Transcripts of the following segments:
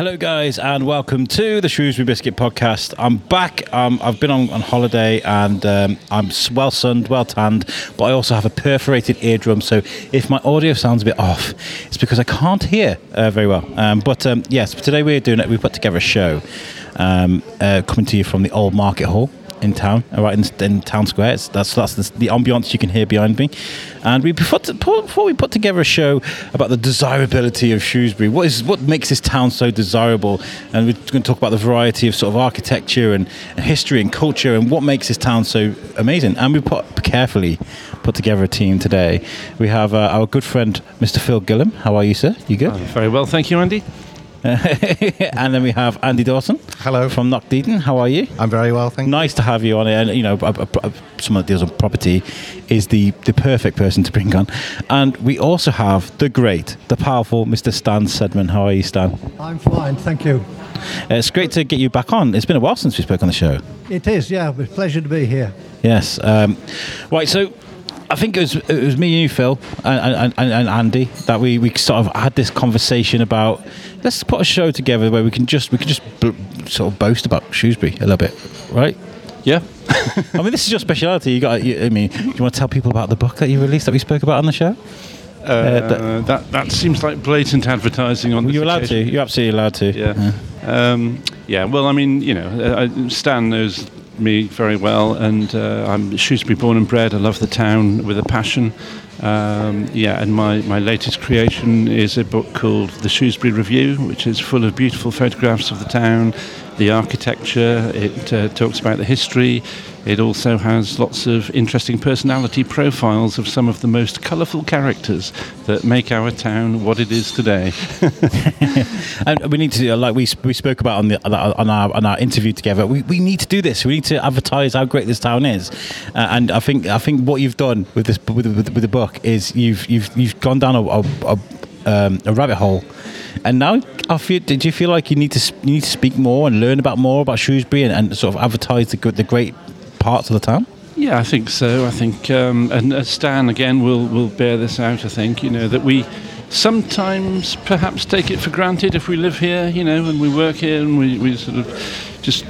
Hello guys and welcome to the Shrewsbury Biscuit Podcast. I'm back. I've been on holiday and I'm well sunned, well tanned, but I also have a perforated eardrum, so if my audio sounds a bit off, it's because I can't hear very well. Yes, today we put together a show coming to you from the old market hall in town, right in town square. That's the ambiance you can hear behind me. And we put together a show about the desirability of Shrewsbury. What makes this town so desirable? And we're going to talk about the variety of sort of architecture and history and culture and what makes this town so amazing. And we carefully put together a team today. We have our good friend Mr. Phil Gillam. How are you, sir? You good? Very well, thank you, Andy. And then we have Andy Dawson. Hello. From Nock Deighton. How are you? I'm very well, thank you. Nice to have you on it. And, you know, someone that deals with property is the perfect person to bring on. And we also have the great, the powerful Mr. Stan Sedman. How are you, Stan? I'm fine, thank you. It's great to get you back on. It's been a while since we spoke on the show. It is, yeah. It was a pleasure to be here. Yes. Right, so I think it was me and you, Phil, and Andy, that we sort of had this conversation about let's put a show together where we can just sort of boast about Shrewsbury a little bit, right? Yeah. I mean, this is your speciality. Do you want to tell people about the book that you released that we spoke about on the show? That seems like blatant advertising on this. You're allowed to. You're absolutely allowed to. Yeah. Yeah. Well, I mean, you know, Stan knows me very well, and I'm Shrewsbury born and bred. I love the town with a passion. And my latest creation is a book called The Shrewsbury Review, which is full of beautiful photographs of the town, the architecture. It talks about the history. It also has lots of interesting personality profiles of some of the most colourful characters that make our town what it is today. And we need to, like we spoke about on our interview together, we need to do this. We need to advertise how great this town is. And I think what you've done with this with the book is you've gone down a rabbit hole. And now, did you feel like you need to speak more and learn about more about Shrewsbury and sort of advertise the great parts of the town? Yeah, I think so. I think, and Stan again will bear this out. I think, you know, that we sometimes perhaps take it for granted if we live here, you know, and we work here and we sort of just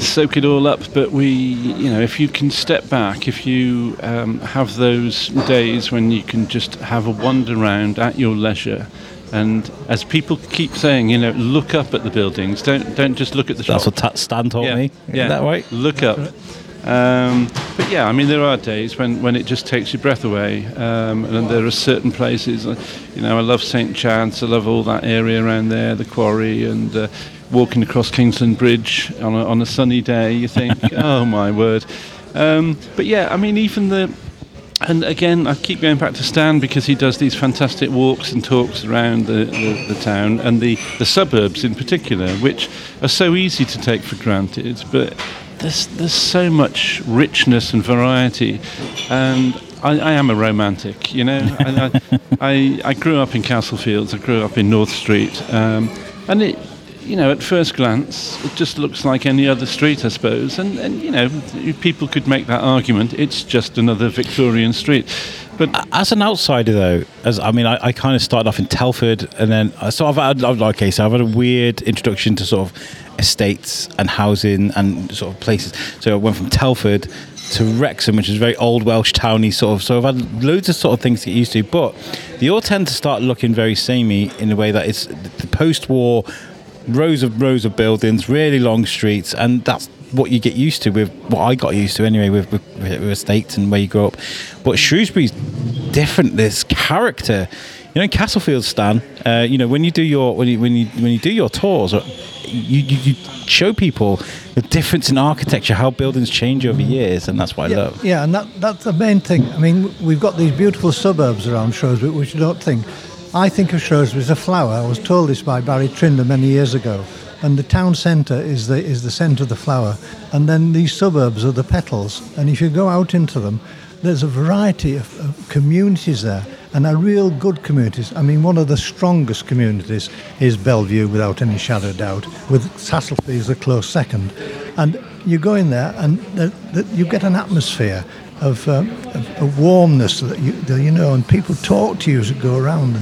soak it all up. But we, you know, if you can step back, if you have those days when you can just have a wander round at your leisure. And as people keep saying, you know, look up at the buildings. Don't just look at the shops. That's what Stan told me. Yeah, that right? Look up. But yeah, I mean, there are days when it just takes your breath away. And there are certain places. You know, I love St. Chad's. I love all that area around there, the quarry, and walking across Kingsland Bridge on a sunny day. You think, oh my word. But yeah, I mean, even the. And again, I keep going back to Stan because he does these fantastic walks and talks around the town and the suburbs in particular, which are so easy to take for granted. But there's so much richness and variety. And I am a romantic, you know. And I grew up in Castlefields. I grew up in North Street. And it, you know, at first glance, it just looks like any other street, I suppose. And you know, people could make that argument. It's just another Victorian street. But as an outsider, though, I kind of started off in Telford, and then I've had a weird introduction to sort of estates and housing and sort of places. So I went from Telford to Wrexham, which is a very old Welsh towny sort of. So I've had loads of sort of things to get used to, but they all tend to start looking very samey in the way that it's the post-war. Rows of buildings, really long streets, and that's what you get used to with what I got used to anyway with estates and where you grow up. But Shrewsbury's different. This character, you know, in Castlefield, Stan. You know, when you do your tours, you show people the difference in architecture, how buildings change over years, and that's what I love. Yeah, and that's the main thing. I mean, we've got these beautiful suburbs around Shrewsbury, which you don't think. I think of Shrewsbury as a flower. I was told this by Barry Trinder many years ago. And the town centre is the centre of the flower. And then these suburbs are the petals. And if you go out into them, there's a variety of communities there. And they're real good communities. I mean, one of the strongest communities is Bellevue, without any shadow of doubt, with Sasselfy as a close second. And you go in there and you get an atmosphere of warmness that you know, and people talk to you as you go around,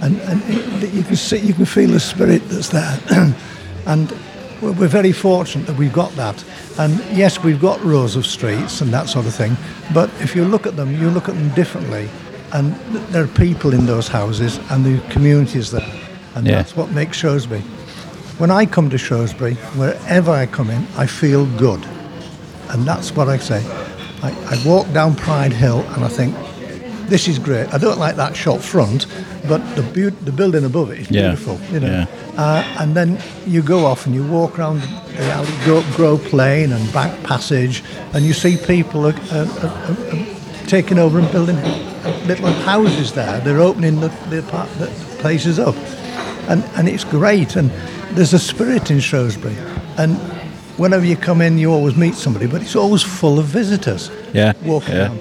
and and you can see, you can feel the spirit that's there. And we're very fortunate that we've got that. And yes, we've got rows of streets and that sort of thing, but if you look at them differently. And there are people in those houses and the communities there. And that's what makes Shrewsbury. When I come to Shrewsbury, wherever I come in, I feel good. And that's what I say. I walk down Pride Hill and I think, this is great. I don't like that shop front, but the building above it is beautiful. You know. Yeah. And then you go off and you walk around the alley, go up Grove Lane and back passage, and you see people are taking over and building little houses there. They're opening the places up, and it's great. And there's a spirit in Shrewsbury, and whenever you come in, you always meet somebody, but it's always full of visitors. Walking around,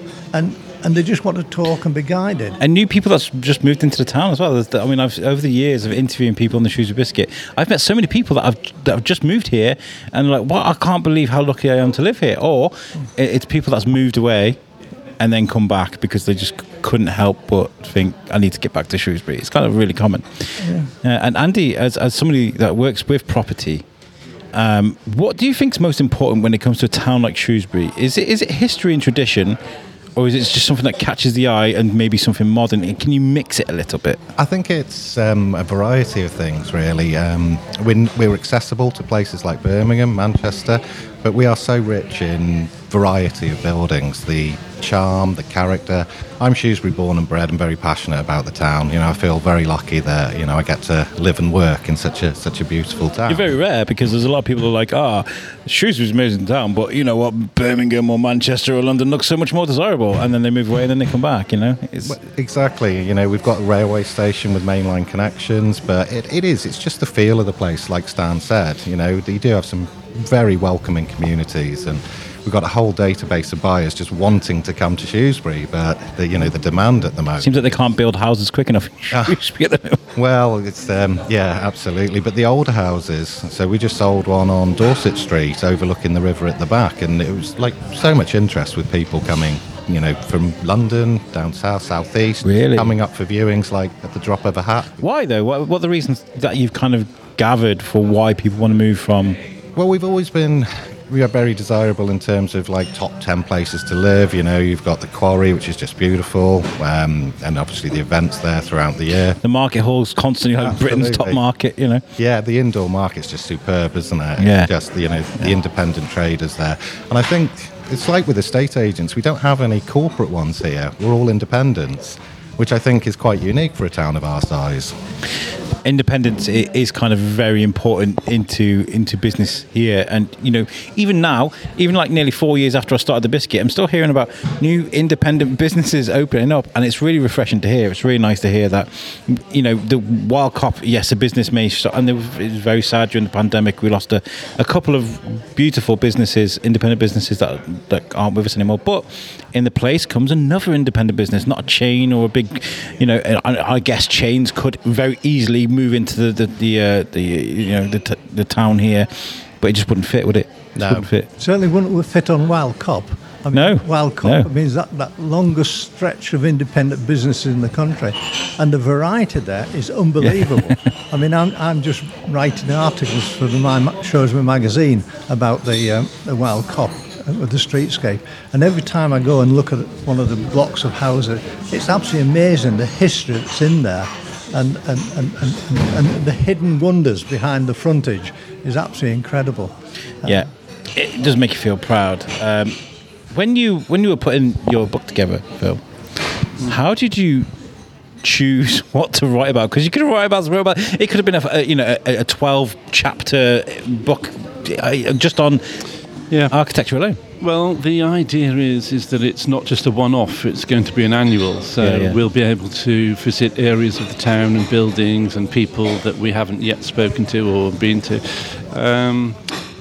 and they just want to talk and be guided. And new people that's just moved into the town as well. I mean, over the years of interviewing people on the Shrewsbury Biscuit, I've met so many people that have just moved here, and like, what? I can't believe how lucky I am to live here. Or it's people that's moved away and then come back because they just couldn't help but think, I need to get back to Shrewsbury. It's kind of really common. And Andy, as somebody that works with property, what do you think is most important when it comes to a town like Shrewsbury? Is it history and tradition, or is it just something that catches the eye and maybe something modern? Can you mix it a little bit? I think it's a variety of things, really. We're accessible to places like Birmingham, Manchester, but we are so rich in variety of buildings, the charm, the character. I'm Shrewsbury born and bred and very passionate about the town. You know, I feel very lucky that, you know, I get to live and work in such a beautiful town. You're very rare, because there's a lot of people who are like, Shrewsbury's an amazing town, but you know what, Birmingham or Manchester or London looks so much more desirable, and then they move away and then they come back, you know. Exactly. You know, we've got a railway station with mainline connections, but it's just the feel of the place, like Stan said. You know, you do have some very welcoming communities, and we've got a whole database of buyers just wanting to come to Shrewsbury, but the demand at the moment, seems like they can't build houses quick enough in Shrewsbury at the moment. Well, it's absolutely. But the older houses, so we just sold one on Dorset Street overlooking the river at the back, and it was like so much interest with people coming, you know, from London, down south, southeast, really coming up for viewings like at the drop of a hat. Why though? What are the reasons that you've kind of gathered for why people want to move from? Well, we've always been, we are very desirable in terms of like top 10 places to live. You know, you've got the Quarry, which is just beautiful, and obviously the events there throughout the year. The market hall's constantly like Britain's top market, you know. Yeah, the indoor market's just superb, isn't it? Yeah. Just, you know, the independent traders there. And I think it's like with estate agents, we don't have any corporate ones here. We're all independents, which I think is quite unique for a town of our size. Independence is kind of very important into business here, and you know, even like nearly 4 years after I started the Biscuit, I'm still hearing about new independent businesses opening up, and it's really refreshing to hear. It's really nice to hear that, you know, the Wyle Cop, yes, a business may start, and it was very sad during the pandemic. We lost a couple of beautiful businesses, independent businesses that aren't with us anymore. But in the place comes another independent business, not a chain or a big, you know. I guess chains could very easily move into the town here, but it just wouldn't fit, would it? No, certainly wouldn't fit on Wyle Cop. I mean, no, Wyle Cop means that longest stretch of independent businesses in the country, and the variety there is unbelievable. I mean, I'm just writing articles for the Shrewsbury magazine about the Wyle Cop with the streetscape, and every time I go and look at one of the blocks of houses, it's absolutely amazing the history that's in there, and the hidden wonders behind the frontage is absolutely incredible. It does make you feel proud. When you were putting your book together, Phil, how did you choose what to write about? Because you could have wrote about it, could have been a 12 chapter book just on architecture alone. Well, the idea is that it's not just a one-off, it's going to be an annual, so we'll be able to visit areas of the town and buildings and people that we haven't yet spoken to or been to.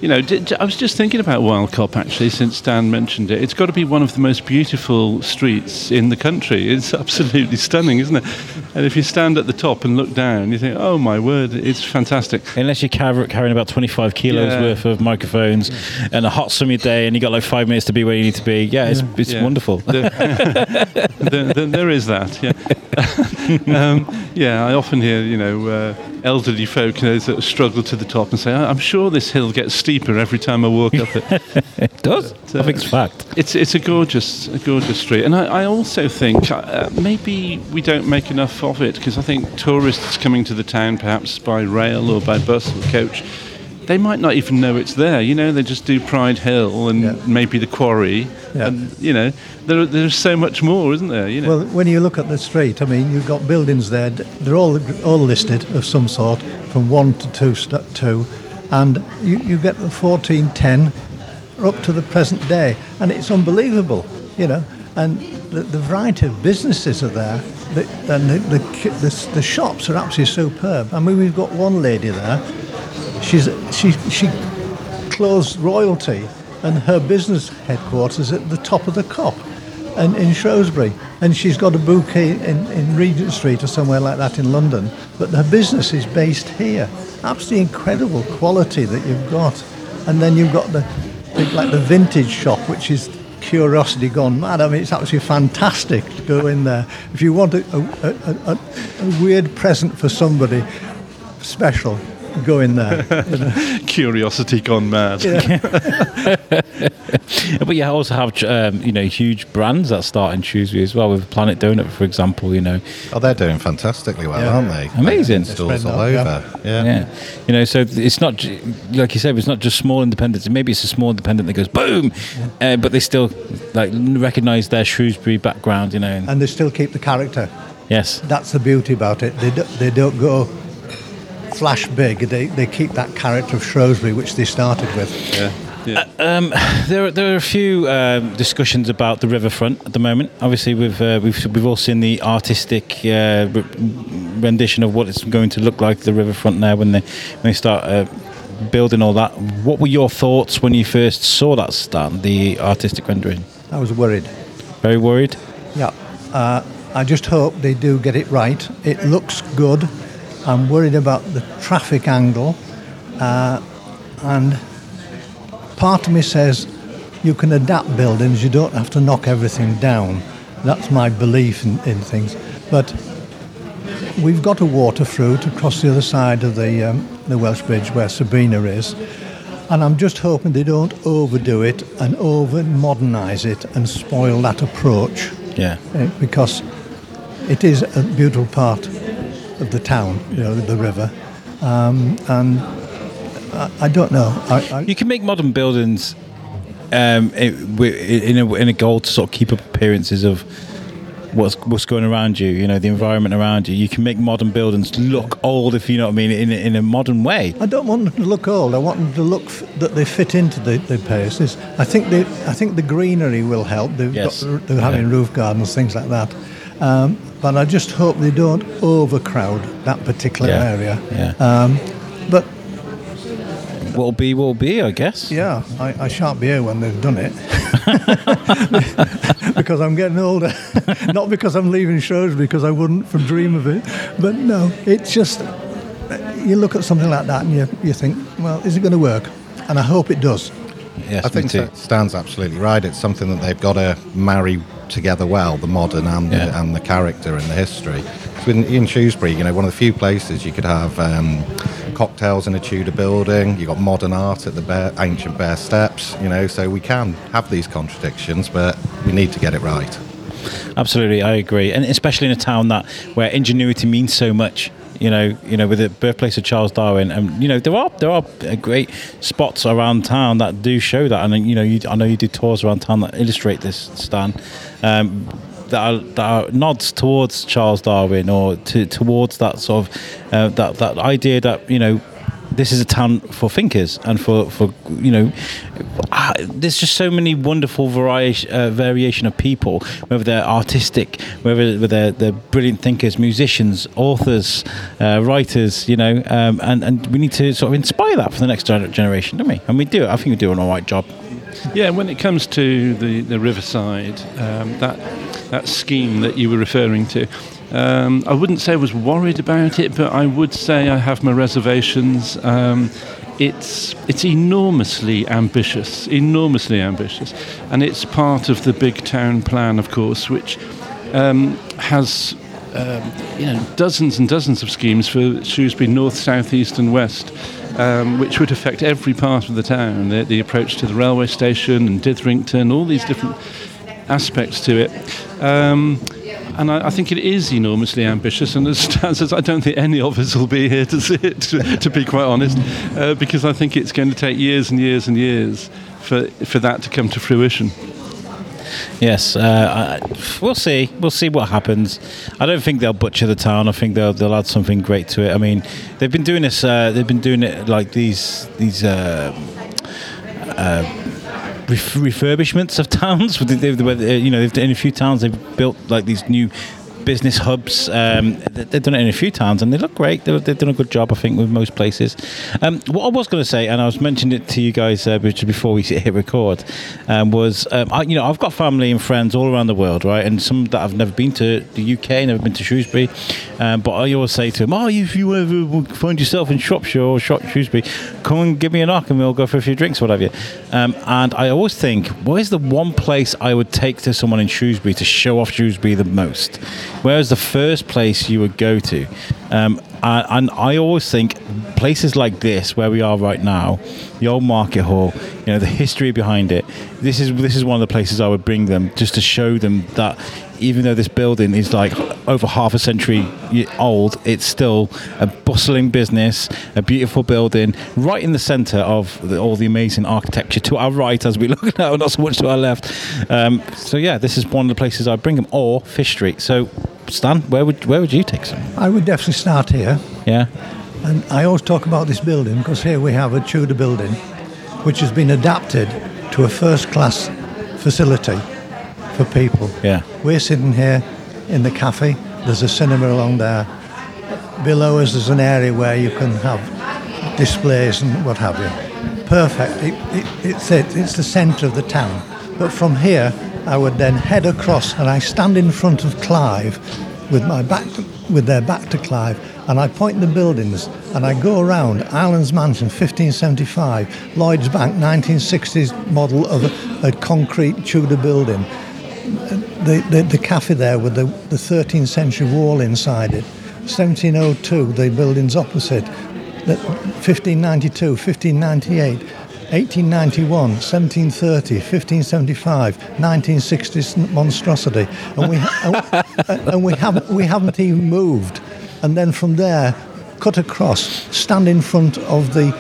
You know, I was just thinking about Wyle Cop, actually, since Dan mentioned it. It's got to be one of the most beautiful streets in the country. It's absolutely stunning, isn't it? And if you stand at the top and look down, you think, oh, my word, it's fantastic. Unless you're carrying about 25 kilos worth of microphones and a hot summer day and you've got like 5 minutes to be where you need to be. Yeah, it's wonderful. There is that, yeah. I often hear, elderly folk that struggle to the top and say, I'm sure this hill gets steeper every time I walk up it. It does. But, I think it's fact. It's a gorgeous street. And I also think maybe we don't make enough of it, because I think tourists coming to the town, perhaps by rail or by bus or coach, they might not even know it's there. They just do Pride Hill and maybe the Quarry. Yeah. And, there's so much more, isn't there? Well, when you look at the street, you've got buildings there. They're all listed of some sort, from 1 to 2. And you get the 1410 up to the present day. And it's unbelievable, And the variety of businesses are there. The shops are absolutely superb. We've got one lady there. She clothes royalty, and her business headquarters at the top of the Cop and in Shrewsbury, and she's got a bouquet in Regent Street or somewhere like that in London, but her business is based here. Absolutely incredible quality that you've got. And then you've got the vintage shop, which is curiosity gone mad. It's actually fantastic to go in there if you want a weird present for somebody special. Go in there. Curiosity gone mad. Yeah. But you also have huge brands that start in Shrewsbury as well, with Planet Donut, for example. Oh, they're doing fantastically well, aren't they? Amazing. Stores all over. Yeah. So it's not, like you said, it's not just small independents. Maybe it's a small independent that goes boom, but they still recognise their Shrewsbury background. And they still keep the character. Yes, that's the beauty about it. They don't go flash big. They keep that character of Shrewsbury which they started with. There are a few discussions about the riverfront at the moment. Obviously, we've all seen the artistic rendition of what it's going to look like, the riverfront, now when they start building all that. What were your thoughts when you first saw that, Stan, the artistic rendering? I was worried. Very worried? Yeah. I just hope they do get it right. It looks good. I'm worried about the traffic angle, and part of me says you can adapt buildings, you don't have to knock everything down. That's my belief in things. But we've got a water fruit across the other side of the Welsh Bridge where Sabina is, and I'm just hoping they don't overdo it and over-modernise it and spoil that approach. Yeah. Because it is a beautiful part of the town, the river, and I don't know. You can make modern buildings in a goal to sort of keep up appearances of what's going around you. The environment around you. You can make modern buildings look old, if you know what I mean, in a modern way. I don't want them to look old. I want them to look that they fit into the places. I think the greenery will help. They're having roof gardens, things like that. But I just hope they don't overcrowd that particular area. Yeah. But will be, I guess. Yeah, I shan't be here when they've done it. Because I'm getting older. Not because I'm leaving Shrewsbury, because I wouldn't for dream of it. But no, it's just, you look at something like that and you think, well, is it going to work? And I hope it does. Yes, I think Stan's absolutely right. It's something that they've got to marry together well, the modern and the character and the history. So in Shrewsbury, one of the few places you could have cocktails in a Tudor building. You've got modern art at the ancient Bear Steps. So we can have these contradictions, but we need to get it right. Absolutely, I agree, and especially in a town where ingenuity means so much. With the birthplace of Charles Darwin, and there are great spots around town that do show that, and I know you do tours around town that illustrate this, Stan, that are nods towards Charles Darwin or towards that sort of that idea that this is a town for thinkers and for you know, there's just so many wonderful variation of people, whether they're artistic, whether they're brilliant thinkers, musicians, authors, writers, you know, and we need to sort of inspire that for the next generation, don't we? And we do. I think we do an all right job. Yeah, when it comes to the riverside, that scheme that you were referring to, I wouldn't say I was worried about it, but I would say I have my reservations. It's enormously ambitious, and it's part of the big town plan, of course, which has dozens and dozens of schemes for Shrewsbury north, south, east, and west. Which would affect every part of the town, the approach to the railway station and Ditherington, all these different aspects to it. And I think it is enormously ambitious, and as Stan says, I don't think any of us will be here to see it, to be quite honest, because I think it's going to take years and years and years for that to come to fruition. Yes, we'll see what happens. I don't think they'll butcher the town. I think they'll add something great to it. I mean, they've been doing this like these refurbishments of towns. They've in a few towns they've built like these new business hubs. They've done it in a few towns and they look great. They've done a good job, I think, with most places. What I was going to say, and I was mentioning it to you guys before we hit record, I've got family and friends all around the world, right? And some that I've never been to the UK, never been to Shrewsbury, but I always say to them, if you ever find yourself in Shropshire or Shrewsbury, come and give me a knock and we'll go for a few drinks or whatever. And I always think, what is the one place I would take to someone in Shrewsbury to show off Shrewsbury the most? Where's the first place you would go to? And I always think places like this, where we are right now, the old market hall, you know, the history behind it, this is one of the places I would bring them, just to show them that even though this building is like over half a century old, it's still a bustling business, a beautiful building, right in the centre of all the amazing architecture to our right as we look now, not so much to our left. So yeah, this is one of the places I'd bring them, or Fish Street. So Stan, where would you take some? I would definitely start here. Yeah. And I always talk about this building because here we have a Tudor building which has been adapted to a first-class facility for people. Yeah. We're sitting here in the cafe. There's a cinema along there. Below us there's an area where you can have displays and what have you. Perfect. It's the centre of the town. But from here I would then head across, and I stand in front of Clive with their back to Clive, and I point the buildings and I go around Islands Mansion 1575, Lloyd's Bank 1960s model of a concrete Tudor building, the cafe there with the 13th century wall inside it, 1702 the buildings opposite, 1592, 1598, 1891, 1730, 1575, 1960s monstrosity, and we haven't even moved. And then from there, cut across, stand in front of the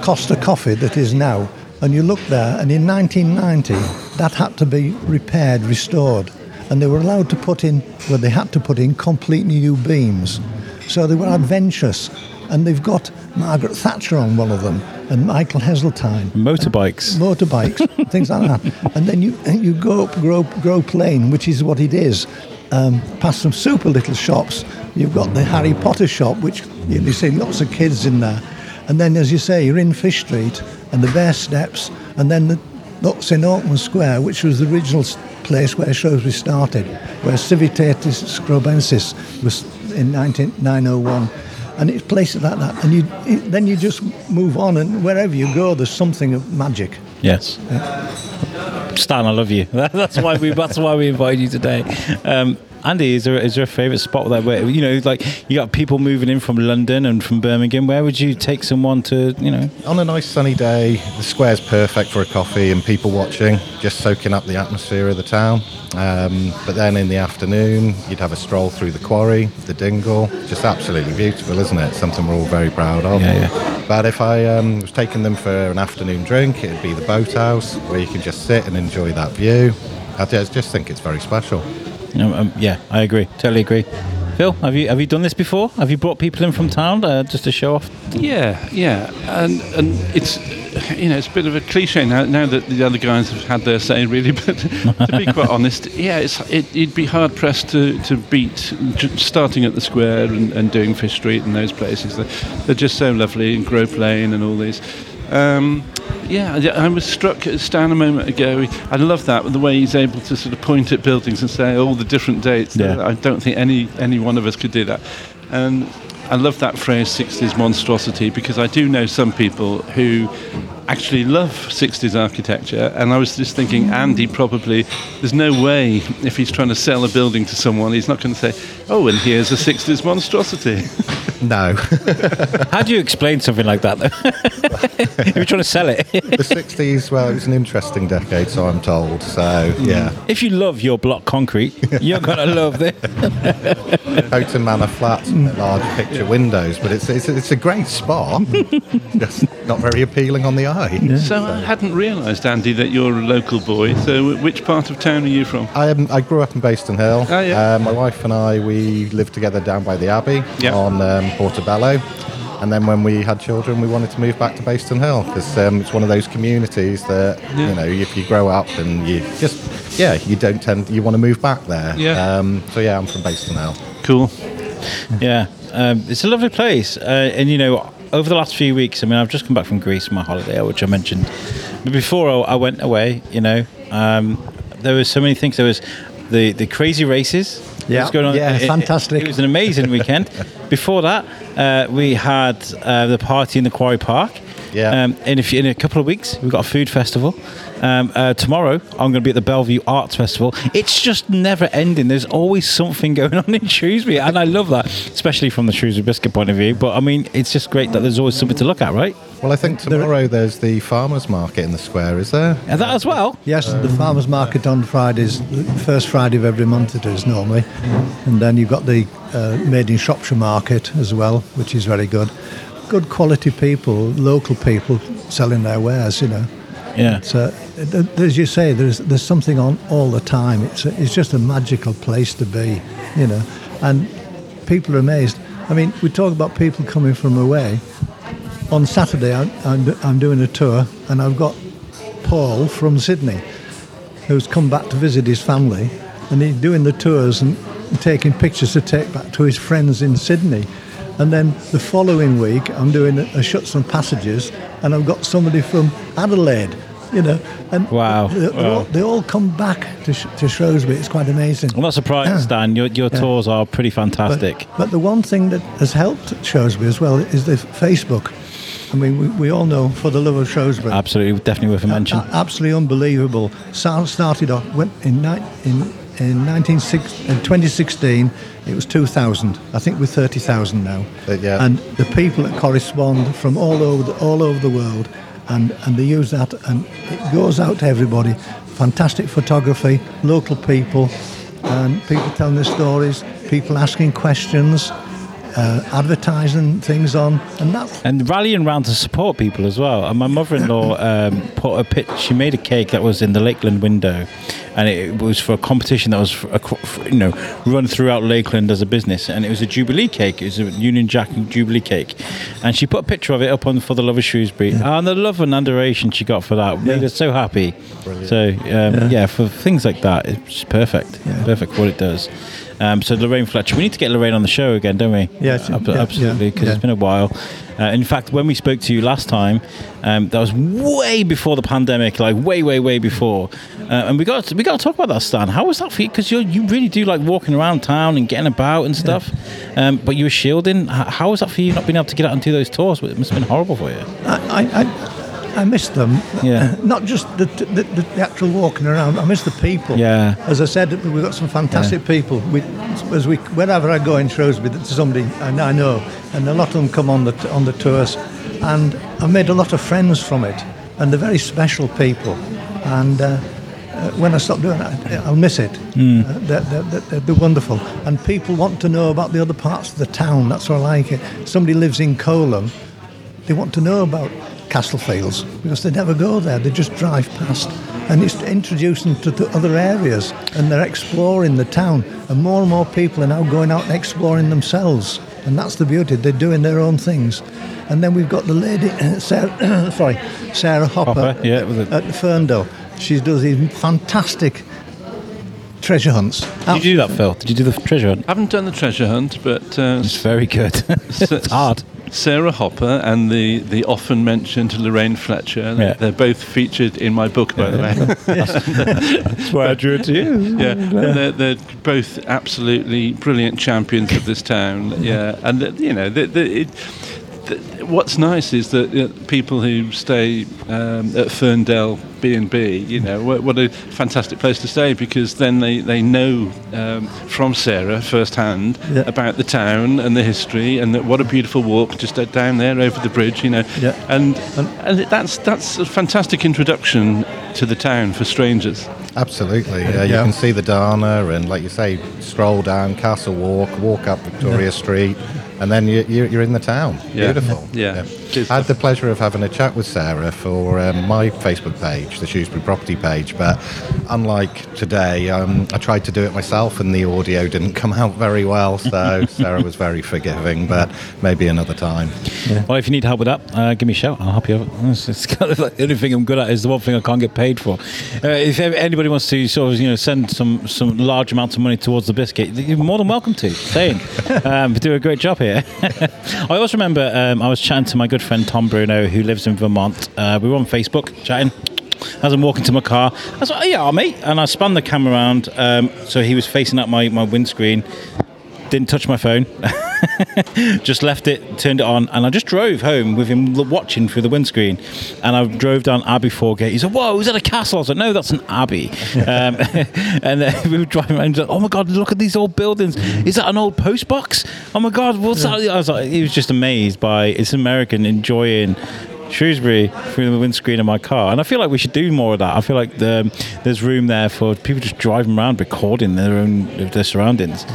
Costa Coffee that is now, and you look there. And in 1990, that had to be repaired, restored, and they were allowed to put in completely new beams. So they were adventurous. And they've got Margaret Thatcher on one of them, and Michael Heseltine. Motorbikes, things like that. And then you go up Grove Lane, which is what it is, past some super little shops. You've got the Harry Potter shop, which you see lots of kids in there. And then, as you say, you're in Fish Street and the Bear Steps, and then that's in Oakman Square, which was the original place where Shrewsbury started, where Civitatis Scrobensis was in 1901. And it's places like that, and then you just move on, and wherever you go, there's something of magic. Yes, Stan, I love you. That's why we invited you today. Andy, is there a favourite spot there? Where like you got people moving in from London and from Birmingham. Where would you take someone to? On a nice sunny day, the square's perfect for a coffee and people watching, just soaking up the atmosphere of the town. But then in the afternoon, you'd have a stroll through the quarry, the Dingle. Just absolutely beautiful, isn't it? Something we're all very proud of. Yeah. But if I was taking them for an afternoon drink, it'd be the Boathouse, where you can just sit and enjoy that view. I just think it's very special. I agree. Totally agree. Phil, have you done this before? Have you brought people in from town just to show off? Yeah, and it's, you know, it's a bit of a cliche now that the other guys have had their say, really. But to be quite honest, yeah, you'd be hard pressed to beat starting at the Square and doing Fish Street and those places. They're just so lovely, and Grove Lane and all these. Yeah, I was struck at Stan a moment ago. I love that, the way he's able to sort of point at buildings and say all the different dates. Yeah. I don't think any one of us could do that. And I love that phrase, 60s monstrosity, because I do know some people who actually love 60s architecture, and I was just thinking, Andy probably, there's no way if he's trying to sell a building to someone, he's not going to say, oh, and here's a 60s monstrosity. No. How do you explain something like that, though? If you're trying to sell it. The 60s, well, it was an interesting decade, so I'm told, so, yeah. If you love your block concrete, you're going to love this. Houghton Manor flats, large picture windows, but it's a great spa, just not very appealing on the eye. Yeah. So I hadn't realised, Andy, that you're a local boy. So which part of town are you from? I grew up in Bayston Hill. Oh, yeah. My wife and I, we lived together down by the Abbey on Portobello. And then when we had children, we wanted to move back to Bayston Hill because it's one of those communities that, you know, if you grow up and you just, you want to move back there. Yeah. I'm from Bayston Hill. Cool. Yeah. It's a lovely place. And, you know, over the last few weeks, I mean, I've just come back from Greece, my holiday, which I mentioned. But before I went away, you know, there was so many things. There was the Crazy Races. Yeah, was going on. Yeah, fantastic. It was an amazing weekend. Before that, we had the party in the Quarry Park. Yeah. In a couple of weeks, we've got a food festival. Tomorrow, I'm going to be at the Bellevue Arts Festival. It's just never ending. There's always something going on in Shrewsbury, and I love that, especially from the Shrewsbury Biscuit point of view. But, I mean, it's just great that there's always something to look at, right? Well, I think tomorrow there's the farmers market in the Square, is there? And that as well? Yes, the farmers market on Fridays, the first Friday of every month it is normally. And then you've got the Made in Shropshire market as well, which is very good. Good quality people, local people selling their wares, you know. Yeah. So, as you say, there's something on all the time. It's just a magical place to be, you know. And people are amazed. I mean, we talk about people coming from away. On Saturday, I'm doing a tour, and I've got Paul from Sydney, who's come back to visit his family, and he's doing the tours and taking pictures to take back to his friends in Sydney. And then the following week, I'm doing a Shuts and Passages, and I've got somebody from Adelaide, you know. And wow. They all come back to Shrewsbury. It's quite amazing. I'm not surprised, Stan. Your tours are pretty fantastic. But the one thing that has helped Shrewsbury as well is the Facebook. I mean, we all know For the Love of Shrewsbury. Absolutely, definitely worth a mention. Absolutely unbelievable. Started off in 2016, it was 2,000. I think we're 30,000 now. Yeah. And the people that correspond from all over the world, and they use that, and it goes out to everybody. Fantastic photography, local people, and people telling their stories, people asking questions, advertising things on, and rallying round to support people as well. And my mother-in-law put a pitch. She made a cake that was in the Lakeland window. And it was for a competition that was, run throughout Lakeland as a business. And it was a Jubilee cake. It was a Union Jack and Jubilee cake. And she put a picture of it up on For the Love of Shrewsbury. Yeah. And the love and adoration she got for that made us so happy. Brilliant. So, for things like that, it's perfect. Yeah. Perfect what it does. So Lorraine Fletcher, we need to get Lorraine on the show again, don't we? Yes, absolutely, because it's been a while. In fact, when we spoke to you last time, that was way before the pandemic, like way before. And we got to talk about that, Stan. How was that for you? Because you really do like walking around town and getting about and stuff. Yeah. But you were shielding. How was that for you? Not being able to get out and do those tours, it must have been horrible for you. I missed them. Yeah. Not just the actual walking around. I miss the people. Yeah. As I said, we've got some fantastic people. Wherever I go in Shrewsbury, there's somebody I know, and a lot of them come on the tours, and I've made a lot of friends from it, and they're very special people, and when I stop doing that, I'll miss it. Mm. They're wonderful, and people want to know about the other parts of the town. That's what I like it. Somebody lives in Colham, they want to know about Castlefields because they never go there, they just drive past, and it's introducing them to other areas, and they're exploring the town, and more people are now going out and exploring themselves, and that's the beauty. They're doing their own things. And then we've got the lady, Sarah Hopper at Ferndale. She does these fantastic treasure hunts. Did you do that, Phil? Did you do the treasure hunt? I haven't done the treasure hunt, but... it's very good. It's hard. Sarah Hopper and the often mentioned Lorraine Fletcher, they're both featured in my book, by the way. That's why I drew it to you. Yeah, and they're both absolutely brilliant champions of this town. Yeah, and, you know, what's nice is that people who stay at Ferndale B&B, you know, what a fantastic place to stay, because then they know from Sarah firsthand about the town and the history, and that what a beautiful walk just down there over the bridge, you know. Yeah. And that's a fantastic introduction to the town for strangers. Absolutely. You can see the Dana and, like you say, stroll down Castle walk up Victoria Street. And then you're in the town. Yeah. Beautiful. Yeah. Yeah. I had the pleasure of having a chat with Sarah for my Facebook page, the Shrewsbury Property page, but unlike today, I tried to do it myself and the audio didn't come out very well, so Sarah was very forgiving, but maybe another time. Yeah. Well, if you need help with that, give me a shout. I'll help you out. It's kind of like the only thing I'm good at is the one thing I can't get paid for. If anybody wants to sort of, you know, send some large amounts of money towards the biscuit, you're more than welcome to. Saying, do a great job here. I always remember I was chatting to my good friend Tom Bruno, who lives in Vermont. We were on Facebook chatting as I'm walking to my car. I was like, oh, yeah, mate. And I spun the camera around, so he was facing up my windscreen. Didn't touch my phone. Just left it, turned it on, and I just drove home with him watching through the windscreen. And I drove down Abbey Foregate. He's like, whoa, is that a castle? I was like, no, that's an abbey. And then we were driving around, and he was like, oh my God, look at these old buildings. Is that an old post box? Oh my God, what's that? I was like, he was just amazed by it's American enjoying Shrewsbury through the windscreen of my car. And I feel like we should do more of that. I feel like there's room there for people just driving around recording their surroundings.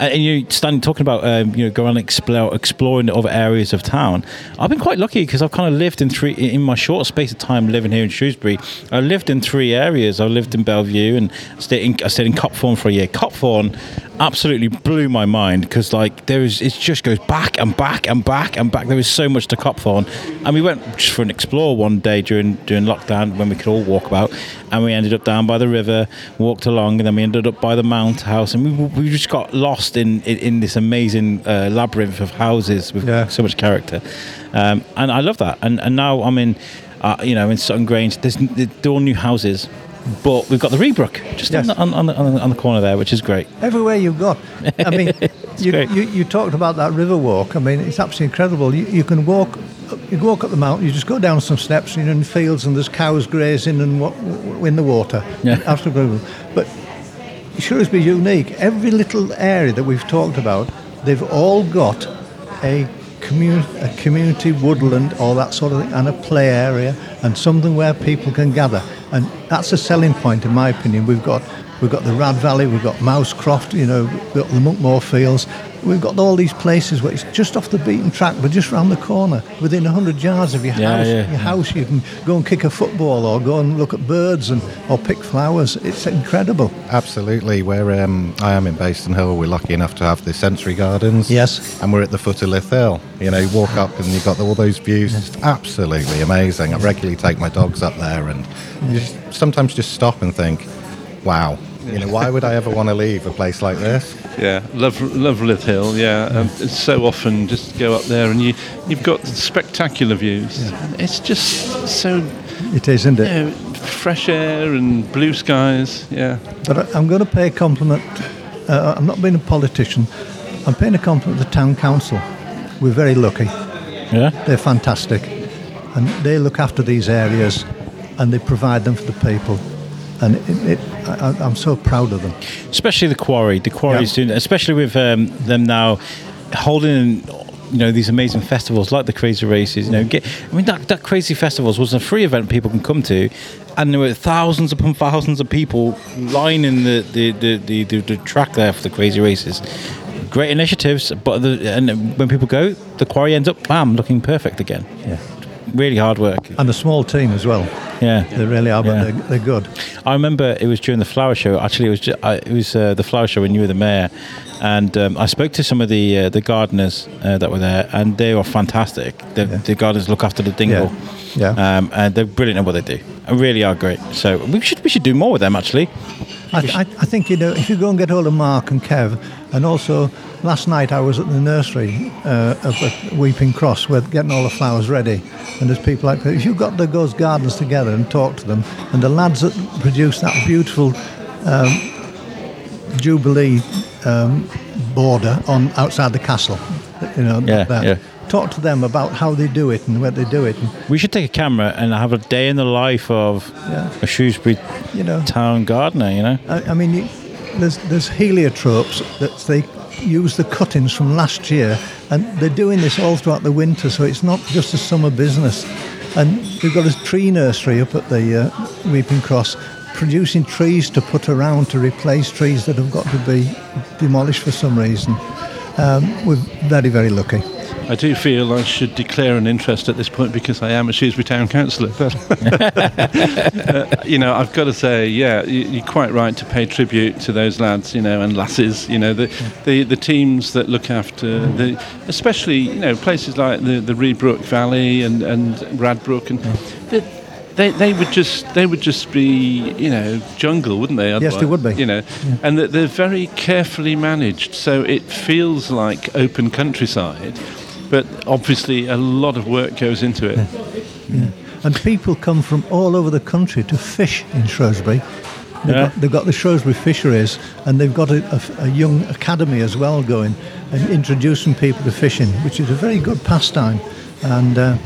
And you, Stan, talking about going and exploring the other areas of town. I've been quite lucky because I've kind of lived in my short space of time living here in Shrewsbury. I lived in three areas. I lived in Bellevue and I stayed in Copthorne for a year. Copthorne absolutely blew my mind because like it just goes back and back and back and back. There is so much to Copthorne, and we went just for an explore one day during lockdown when we could all walk about, and we ended up down by the river, walked along, and then we ended up by the Mount House, and we just got lost in this amazing labyrinth of houses with so much character, and I love that. And now I'm in in Sutton Grange. They're all new houses, but we've got the Reebrook just on the corner there, which is great. Everywhere you've got. I mean, you talked about that river walk. I mean, it's absolutely incredible. You can walk. You walk up the mountain, you just go down some steps, you're in fields and there's cows grazing and in the water. Yeah. Absolutely. But Shrewsbury's unique. Every little area that we've talked about, they've all got a community woodland or that sort of thing, and a play area and something where people can gather. And that's a selling point, in my opinion. We've got the Rad Valley, we've got Mousecroft, you know, we've got the Monkmore Fields. We've got all these places where it's just off the beaten track, but just round the corner, within 100 yards of your house. Yeah. Your house, you can go and kick a football, or go and look at birds, or pick flowers. It's incredible. Absolutely. Where I am in Bayston Hill, we're lucky enough to have the sensory gardens. Yes. And we're at the foot of Lith Hill. You know, you walk up and you've got all those views. It's absolutely amazing. I regularly take my dogs up there, and you sometimes just stop and think, wow. You know, why would I ever want to leave a place like this? Yeah, love Lith Hill. Yeah, so often just go up there and you've got spectacular views. Yeah. It's just so. It is, isn't it? You know, fresh air and blue skies. Yeah. But I'm going to pay a compliment. I'm not being a politician. I'm paying a compliment to the town council. We're very lucky. Yeah. They're fantastic, and they look after these areas, and they provide them for the people. And I'm so proud of them. Especially the quarry. The quarry is doing, especially with them now holding, you know, these amazing festivals like the Crazy Races. You know, that Crazy Festivals was a free event people can come to, and there were thousands upon thousands of people lining the track there for the Crazy Races. Great initiatives, but and when people go, the quarry ends up, bam, looking perfect again. Yeah. really hard work. And a small team as well. Yeah. They really are, but they're good. I remember it was during the flower show. Actually, it was the flower show when you were the mayor. And I spoke to some of the gardeners that were there, and they were fantastic. The gardeners look after the Dingle. Yeah. And they're brilliant at what they do. They really are great. So we should do more with them, actually. I think, you know, if you go and get hold of Mark and Kev, and also last night I was at the nursery up at Weeping Cross, with getting all the flowers ready, and there's people like that. If you've got those gardens together and talk to them, and the lads that produce that beautiful Jubilee border on outside the castle, you know, talk to them about how they do it and where they do it. We should take a camera and have a day in the life of a Shrewsbury town gardener, you know. I mean, there's heliotropes that they use the cuttings from last year, and they're doing this all throughout the winter, so it's not just a summer business. And we've got a tree nursery up at the Weeping Cross, producing trees to put around to replace trees that have got to be demolished for some reason. We're very, very lucky. I do feel I should declare an interest at this point, because I am a Shrewsbury Town Councillor. I've got to say, you're quite right to pay tribute to those lads, and lasses. The teams that look after, especially places like the Reebrook Valley and Radbrook, and they would just be jungle, wouldn't they? Otherwise, yes, they would be. And that they're very carefully managed, so it feels like open countryside. But obviously a lot of work goes into it. Yeah. Yeah. And people come from all over the country to fish in Shrewsbury. They've got the Shrewsbury fisheries, and they've got a young academy as well going, and introducing people to fishing, which is a very good pastime. And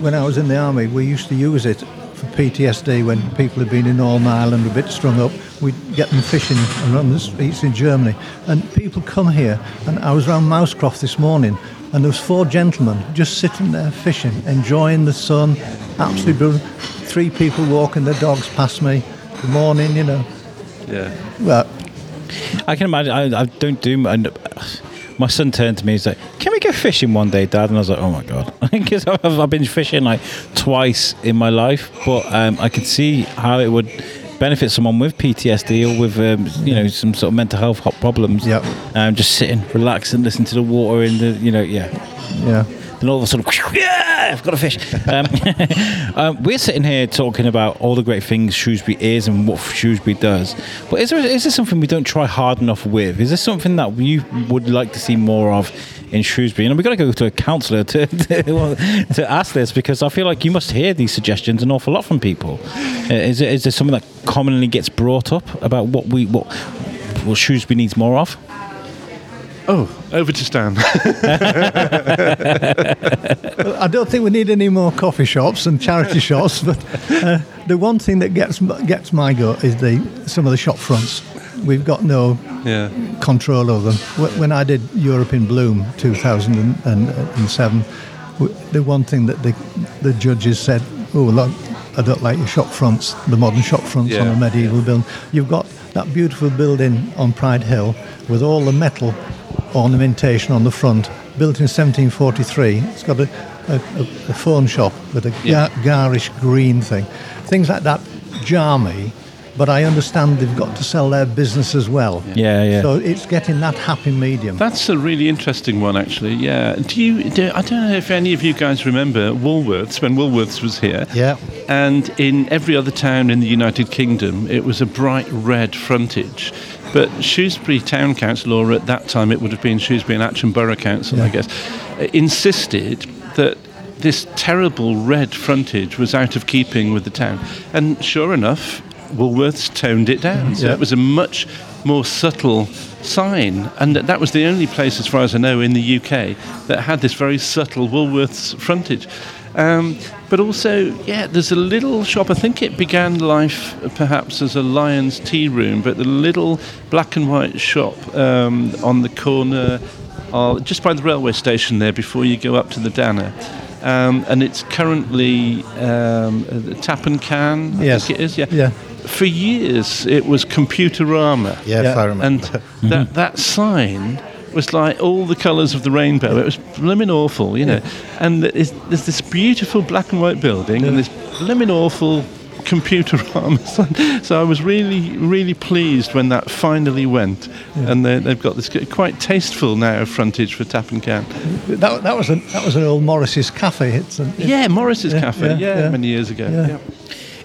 when I was in the army, we used to use it for PTSD when people had been in Northern Ireland, a bit strung up. We'd get them fishing around the streets in Germany. And people come here, and I was around Mousecroft this morning, and there was 4 gentlemen just sitting there fishing, enjoying the sun, absolutely brilliant. 3 people walking their dogs past me. Good morning, Yeah. Well, I can imagine. I don't do. My son turned to me and he's like, "Can we go fishing one day, Dad?" And I was like, "Oh my God!" Because I've been fishing like twice in my life, but I could see how it would benefit someone with PTSD or with some sort of mental health problems. Yeah. Just sitting, relaxing, listening to the water in the Then all of a sudden, I've got a fish. We're sitting here talking about all the great things Shrewsbury is and what Shrewsbury does. But is there something we don't try hard enough with? Is there something that you would like to see more of in Shrewsbury? And we've got to go to a counsellor to ask this, because I feel like you must hear these suggestions an awful lot from people. Is there something that commonly gets brought up about what Shrewsbury needs more of? Oh, over to Stan. I don't think we need any more coffee shops and charity shops, but the one thing that gets my goat is some of the shop fronts. We've got no control over them. When I did Europe in Bloom 2007, the one thing that the judges said, "Oh, look, I don't like your shop fronts, the modern shop fronts on a medieval building." You've got that beautiful building on Pride Hill with all the metal ornamentation on the front, built in 1743. It's got a phone shop with a garish green thing. Things like that jar me, but I understand they've got to sell their business as well. Yeah. So it's getting that happy medium. That's a really interesting one, actually, yeah. I don't know if any of you guys remember Woolworths, when Woolworths was here. Yeah. And in every other town in the United Kingdom, it was a bright red frontage. But Shrewsbury Town Council, or at that time it would have been Shrewsbury and Atcham Borough Council, I guess, insisted that this terrible red frontage was out of keeping with the town. And sure enough, Woolworths toned it down. So it was a much more subtle sign. And that was the only place, as far as I know, in the UK that had this very subtle Woolworths frontage. But also, there's a little shop. I think it began life perhaps as a Lion's Tea Room, but the little black and white shop on the corner, just by the railway station there before you go up to the Danner. And it's currently the Tap and Can, I think it is. Yeah. For years, it was Computerama. Yeah, I remember. And that sign was like all the colours of the rainbow. It was blooming awful, you know. Yeah. And there's this beautiful black and white building and this blooming awful computer arm. So I was really, really pleased when that finally went. Yeah. And they've got this quite tasteful now frontage for Tap and Can. That was an old Morris's cafe. Morris's cafe, many years ago. Yeah. Yeah.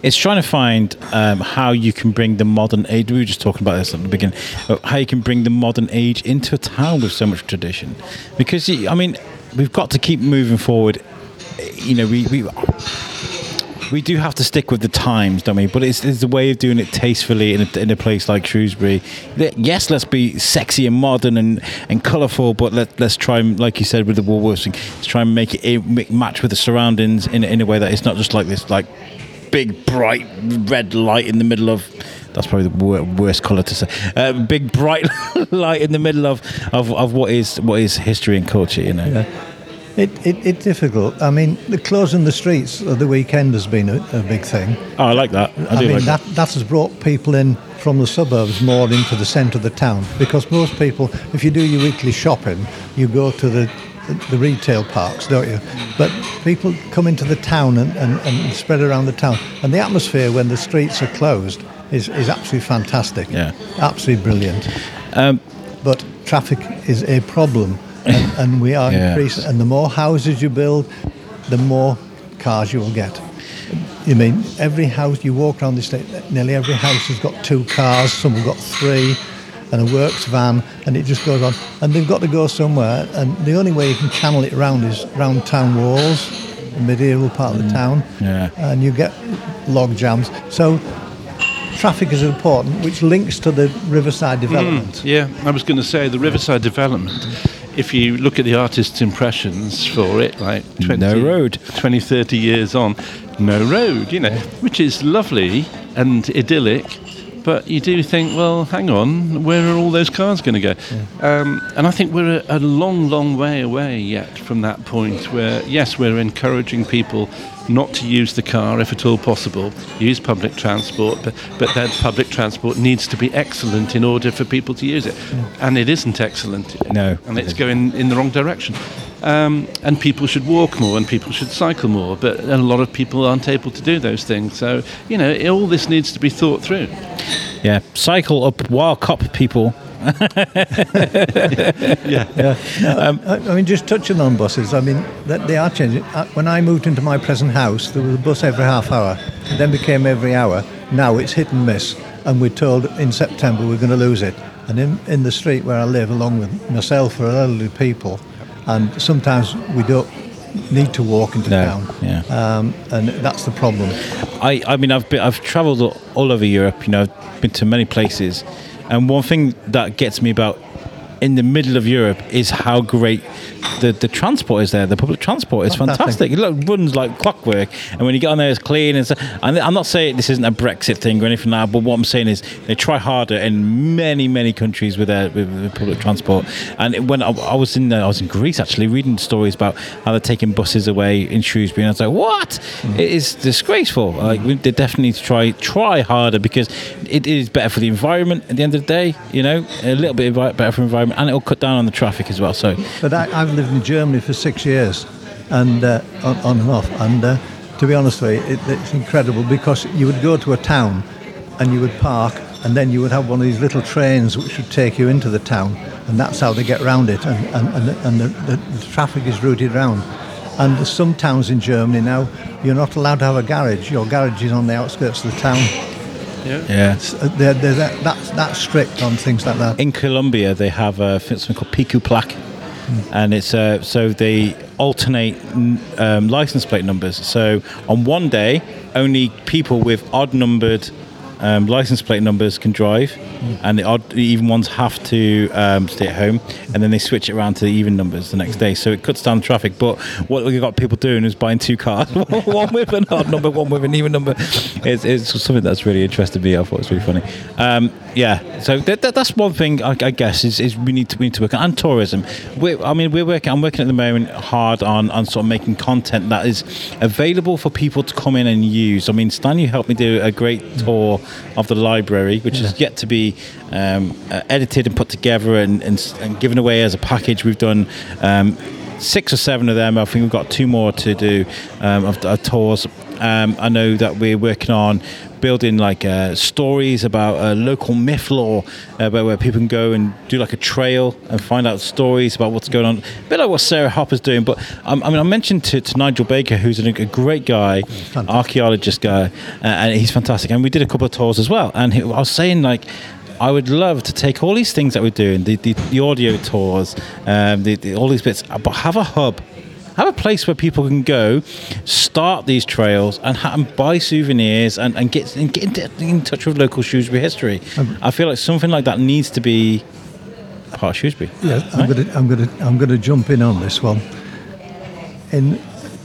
It's trying to find how you can bring the modern age. We were just talking about this at the beginning. How you can bring the modern age into a town with so much tradition, because I mean, we've got to keep moving forward. You know, we do have to stick with the times, don't we? But it's a way of doing it tastefully in a place like Shrewsbury. Yes, let's be sexy and modern and colourful, but let's try and, like you said, with the Woolworths thing, let's try and make it match with the surroundings in a way that it's not just like this big bright red light in the middle of, that's probably the worst colour to say, big bright light in the middle of what is history and culture, you know. Yeah. It's difficult. I mean, the closing the streets at the weekend has been a big thing. Oh, I like that. That has brought people in from the suburbs more into the centre of the town, because most people, if you do your weekly shopping, you go to the retail parks, don't you? But people come into the town and spread around the town, and the atmosphere when the streets are closed is absolutely fantastic. Yeah, absolutely brilliant. But traffic is a problem, and we are increasing. And the more houses you build, the more cars you will get. You mean every house you walk around the estate, nearly every house has got 2 cars. Some have got 3. And a works van, and it just goes on, and they've got to go somewhere, and the only way you can channel it around is round town walls, the medieval part of the town, and you get log jams. So traffic is important, which links to the riverside development. I was going to say the riverside development, if you look at the artist's impressions for it, like 20-30 years on, no road, you know, which is lovely and idyllic. But you do think, well, hang on, where are all those cars going to go? Yeah. And I think we're a long, long way away yet from that point where, yes, we're encouraging people not to use the car if at all possible, use public transport, but then public transport needs to be excellent in order for people to use it. Yeah. And it isn't excellent. No. And it's going in the wrong direction. And people should walk more and people should cycle more, but a lot of people aren't able to do those things. So, you know, all this needs to be thought through. Yeah, cycle up Wyle Cop, people. I mean, just touching on buses, I mean, they are changing. When I moved into my present house, there was a bus every half hour, it then became every hour. Now it's hit and miss, and we're told in September we're going to lose it. And in the street where I live, along with myself or elderly people, and sometimes we don't need to walk into town, and that's the problem. I mean, I've travelled all over Europe, you know, I've been to many places, and one thing that gets me about in the middle of Europe is how great the transport is there. The public transport is fantastic. It runs like clockwork, and when you get on there, it's clean. And so, and I'm not saying this isn't a Brexit thing or anything like that, but what I'm saying is they try harder in many, many countries with public transport. And when I was in Greece actually, reading stories about how they're taking buses away in Shrewsbury, and I was like, what? It is disgraceful. Like, they definitely need to try harder, because it is better for the environment at the end of the day. You know, a little bit better for the environment. And it'll cut down on the traffic as well. So, but I've lived in Germany for 6 years, and on and off. And to be honest with you, it's incredible, because you would go to a town, and you would park, and then you would have one of these little trains which would take you into the town, and that's how they get round it. And the traffic is routed round. And there's some towns in Germany now, you're not allowed to have a garage. Your garage is on the outskirts of the town. They're that strict on things like that. In Colombia, they have something called Pico Plaque, and it's so they alternate license plate numbers. So on one day, only people with odd numbered license plate numbers can drive, and the even ones have to stay at home, and then they switch it around to the even numbers the next day, so it cuts down traffic. But what we've got people doing is buying 2 cars, one with an odd number, one with an even number. It's something that's really interesting to me. I thought it was really funny. So that's one thing I guess is we need to work on, and tourism. I'm working at the moment hard on sort of making content that is available for people to come in and use. I mean, Stan, you helped me do a great tour of the library, which is yet to be edited and put together and given away as a package. We've done 6 or 7 of them. I think we've got 2 more to do of tours. I know that we're working on building like stories about local myth lore, where people can go and do like a trail and find out stories about what's going on. A bit like what Sarah Hopper's doing. But I mentioned to Nigel Baker, who's a great guy, archaeologist guy, and he's fantastic. And we did a couple of tours as well. And I was saying, like, I would love to take all these things that we're doing, the audio tours, all these bits, but have a hub. Have a place where people can go, start these trails, and buy souvenirs and get in touch with local Shrewsbury history. I feel like something like that needs to be part of Shrewsbury. Yeah, I'm going to jump in on this one. In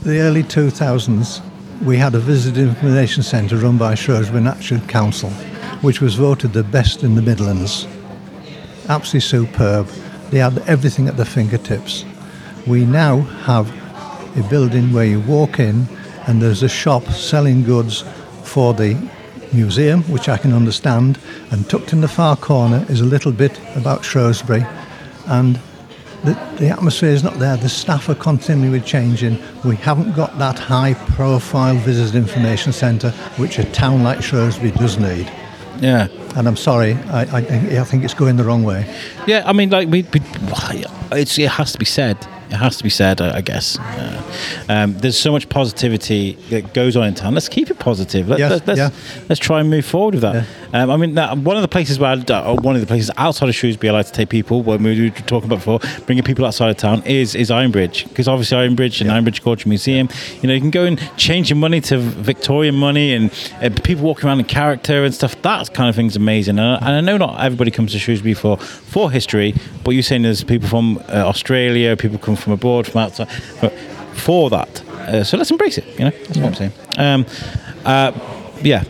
the early 2000s, we had a visitor information centre run by Shrewsbury Natural Council, which was voted the best in the Midlands. Absolutely superb. They had everything at their fingertips. We now have a building where you walk in and there's a shop selling goods for the museum, which I can understand, and tucked in the far corner is a little bit about Shrewsbury, and the atmosphere is not there. The staff are continually changing. We haven't got that high profile visitor information centre which a town like Shrewsbury does need. Yeah. And I'm sorry, I think it's going the wrong way. Yeah, I mean, like, it has to be said. It has to be said, I guess. There's so much positivity that goes on in town. Let's keep it positive. Let's try and move forward with that. Yeah. I mean, one of the places outside of Shrewsbury I like to take people, when we were talking about before, bringing people outside of town, is Ironbridge. Because obviously Ironbridge and Ironbridge Cultural Museum, you know, you can go and change your money to Victorian money and people walking around in character and stuff. That kind of thing's amazing. And I know not everybody comes to Shrewsbury for history, but you're saying there's people from Australia, people come from abroad, from outside, for that. So let's embrace it, you know, that's what I'm saying.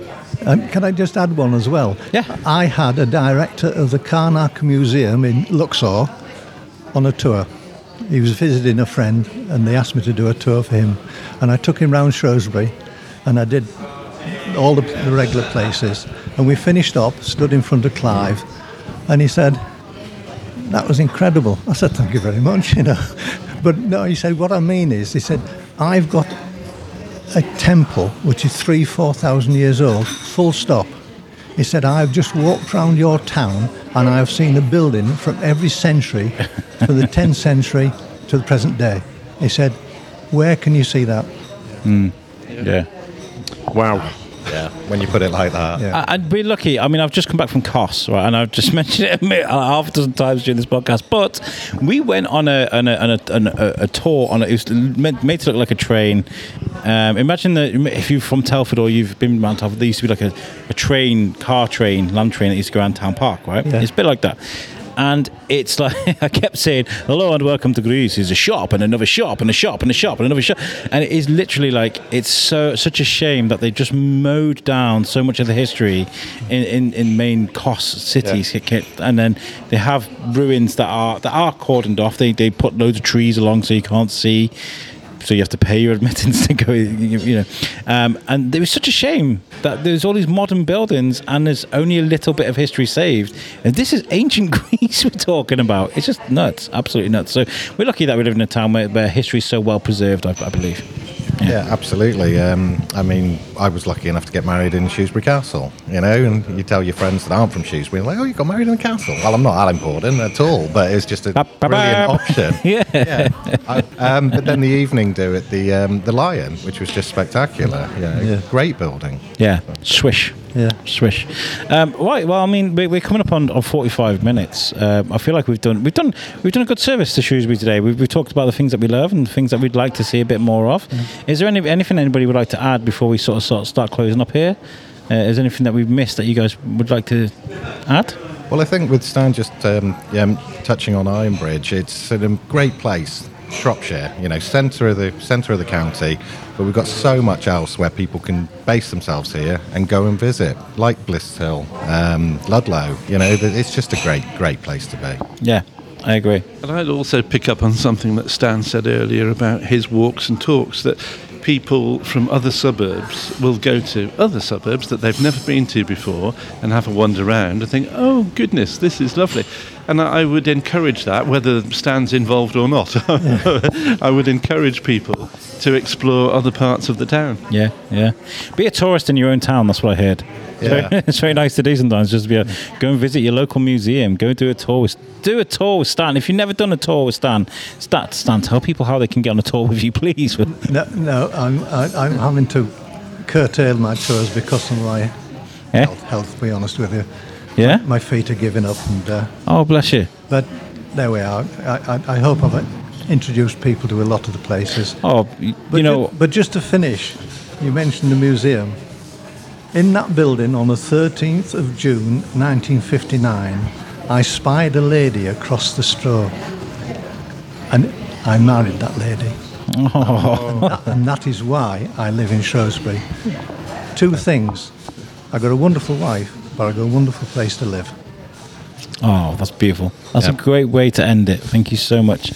Can I just add one as well? Yeah. I had a director of the Karnak Museum in Luxor on a tour. He was visiting a friend and they asked me to do a tour for him. And I took him round Shrewsbury and I did all the regular places. And we finished up, stood in front of Clive, and he said, "That was incredible." I said, "Thank you very much," you know. But no, he said, "What I mean is," he said, "I've got a temple which is 3,000-4,000 years old, full stop." He said, "I've just walked round your town and I've seen a building from every century, from the 10th century to the present day." He said, "Where can you see that?" Mm. Yeah. Wow. Yeah, when you put it like that. Yeah. And we're lucky. I mean, I've just come back from COS, right? And I've just mentioned it half a dozen times during this podcast. But we went on a tour. It was made to look like a train. Imagine that if you're from Telford or you've been around Telford, there used to be like a train, car train, land train that used to go around Town Park, right? Yeah. It's a bit like that. And it's like, I kept saying, "Hello and welcome to Greece." There's a shop and another shop and a shop and a shop and another shop. And it is literally like, it's such a shame that they just mowed down so much of the history in main cost cities. Yeah. And then they have ruins that are cordoned off. They put loads of trees along so you can't see. So you have to pay your admittance to go, you know. And it was such a shame that there's all these modern buildings and there's only a little bit of history saved. And this is ancient Greece we're talking about. It's just nuts, absolutely nuts. So we're lucky that we live in a town where history is so well preserved, I believe. Yeah, absolutely. I mean, I was lucky enough to get married in Shrewsbury Castle, you know, and you tell your friends that aren't from Shrewsbury, like, "Oh, you got married in the castle." Well, I'm not that important at all, but it's just a brilliant option. Yeah. But then the evening do at the Lion, which was just spectacular. Yeah, yeah. Great building. Yeah, swish. Yeah, swish. Right. Well, I mean, we're coming up on 45 minutes. I feel like we've done a good service to Shrewsbury today. We've talked about the things that we love and things that we'd like to see a bit more of. Mm. Is there anything anybody would like to add before we sort of start closing up here? Is there anything that we've missed that you guys would like to add? Well, I think with Stan just touching on Ironbridge, it's a great place. Shropshire, you know, centre of the county, but we've got so much else where people can base themselves here and go and visit, like Bliss Hill, Ludlow. You know, it's just a great place to be. Yeah, I agree. And I'd also pick up on something that Stan said earlier about his walks and talks, that people from other suburbs will go to other suburbs that they've never been to before and have a wander around and think, oh, goodness, this is lovely. And I would encourage that, whether Stan's involved or not. Yeah. I would encourage people to explore other parts of the town. Yeah, yeah. Be a tourist in your own town, that's what I heard. Yeah. It's very nice to do sometimes, just to be go and visit your local museum, go and do a tour with Stan. If you've never done a tour with Stan, tell people how they can get on a tour with you, please. No, I'm having to curtail my tours because of my health, to be honest with you. Yeah? My feet are giving up. And oh, bless you. But there we are. I hope I've introduced people to a lot of the places. Oh, you know... But just to finish, you mentioned the museum. In that building on the 13th of June 1959, I spied a lady across the straw. And I married that lady. Oh. And that is why I live in Shrewsbury. Two things. I got a wonderful wife, but I've got a wonderful place to live. Oh, that's beautiful. That's a great way to end it. Thank you so much.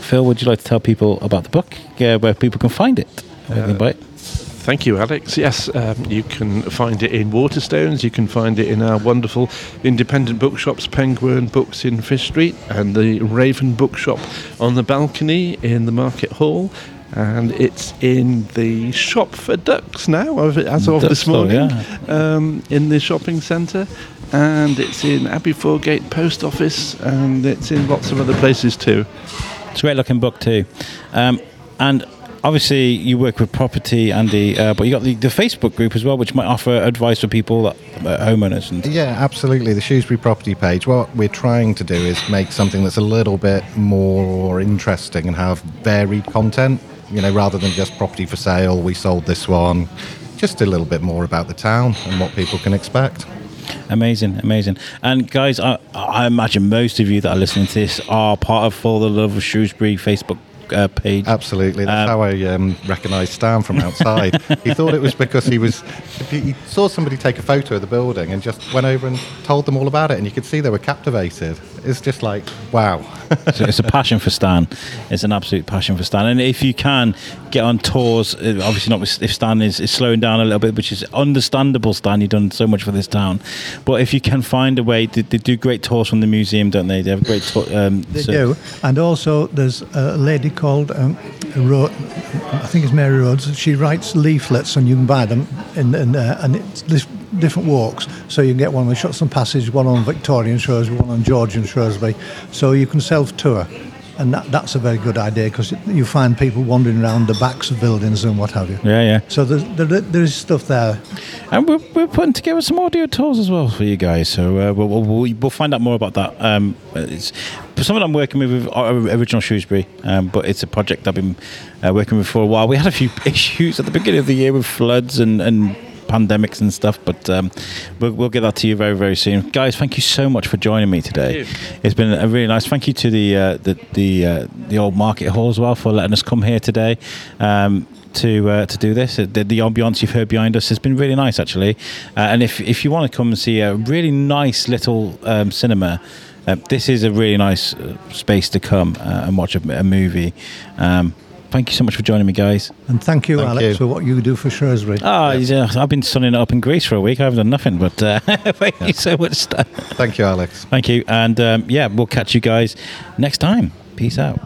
Phil, would you like to tell people about the book, where people can find it? Thank you, Alex. Yes, you can find it in Waterstones. You can find it in our wonderful independent bookshops, Penguin Books in Fish Street, and the Raven Bookshop on the balcony in the Market Hall. And it's in the shop for ducks now, as of this morning, in the shopping centre. And it's in Abbey Foregate Post Office, and it's in lots of other places too. It's a great-looking book too. And obviously you work with property, Andy, but you got the Facebook group as well, which might offer advice for people, homeowners. And yeah, absolutely. The Shrewsbury Property page, what we're trying to do is make something that's a little bit more interesting and have varied content. You know, rather than just property for sale, we sold this one. Just a little bit more about the town and what people can expect. Amazing. And guys, I imagine most of you that are listening to this are part of For the Love of Shrewsbury Facebook page. Absolutely. That's how I recognised Stan from outside. He thought it was because he saw somebody take a photo of the building and just went over and told them all about it, and you could see they were captivated. It's just like, wow. So it's a passion for Stan. It's an absolute passion for Stan. And if you can get on tours, obviously not if Stan is slowing down a little bit, which is understandable, Stan, you've done so much for this town. But if you can find a way, they do great tours from the museum, don't they? They have great tours. They do. And also there's a lady called I think it's Mary Rhodes. She writes leaflets, and you can buy them and it's different walks, so you can get one with Shots and Passage, one on Victorian Shrewsbury, one on Georgian Shrewsbury, so you can self-tour, and that's a very good idea, because you find people wandering around the backs of buildings and what have you. So there is stuff there, and we're putting together some audio tours as well for you guys, so we'll find out more about that. It's someone I'm working with original Shrewsbury, but it's a project I've been working with for a while. We had a few issues at the beginning of the year with floods and pandemics and stuff, but we'll get that to you very, very soon. Guys, thank you so much for joining me today. It's been a really nice. Thank you to the old Market Hall as well for letting us come here today to do this. The ambiance you've heard behind us has been really nice, actually. And if you want to come and see a really nice little cinema, this is a really nice space to come and watch a movie. Thank you so much for joining me, guys. And thank you, Alex, for what you do for Shrewsbury. I've been sunning it up in Greece for a week. I haven't done nothing, but thank you so much, Stan. Thank you, Alex. Thank you. And we'll catch you guys next time. Peace out.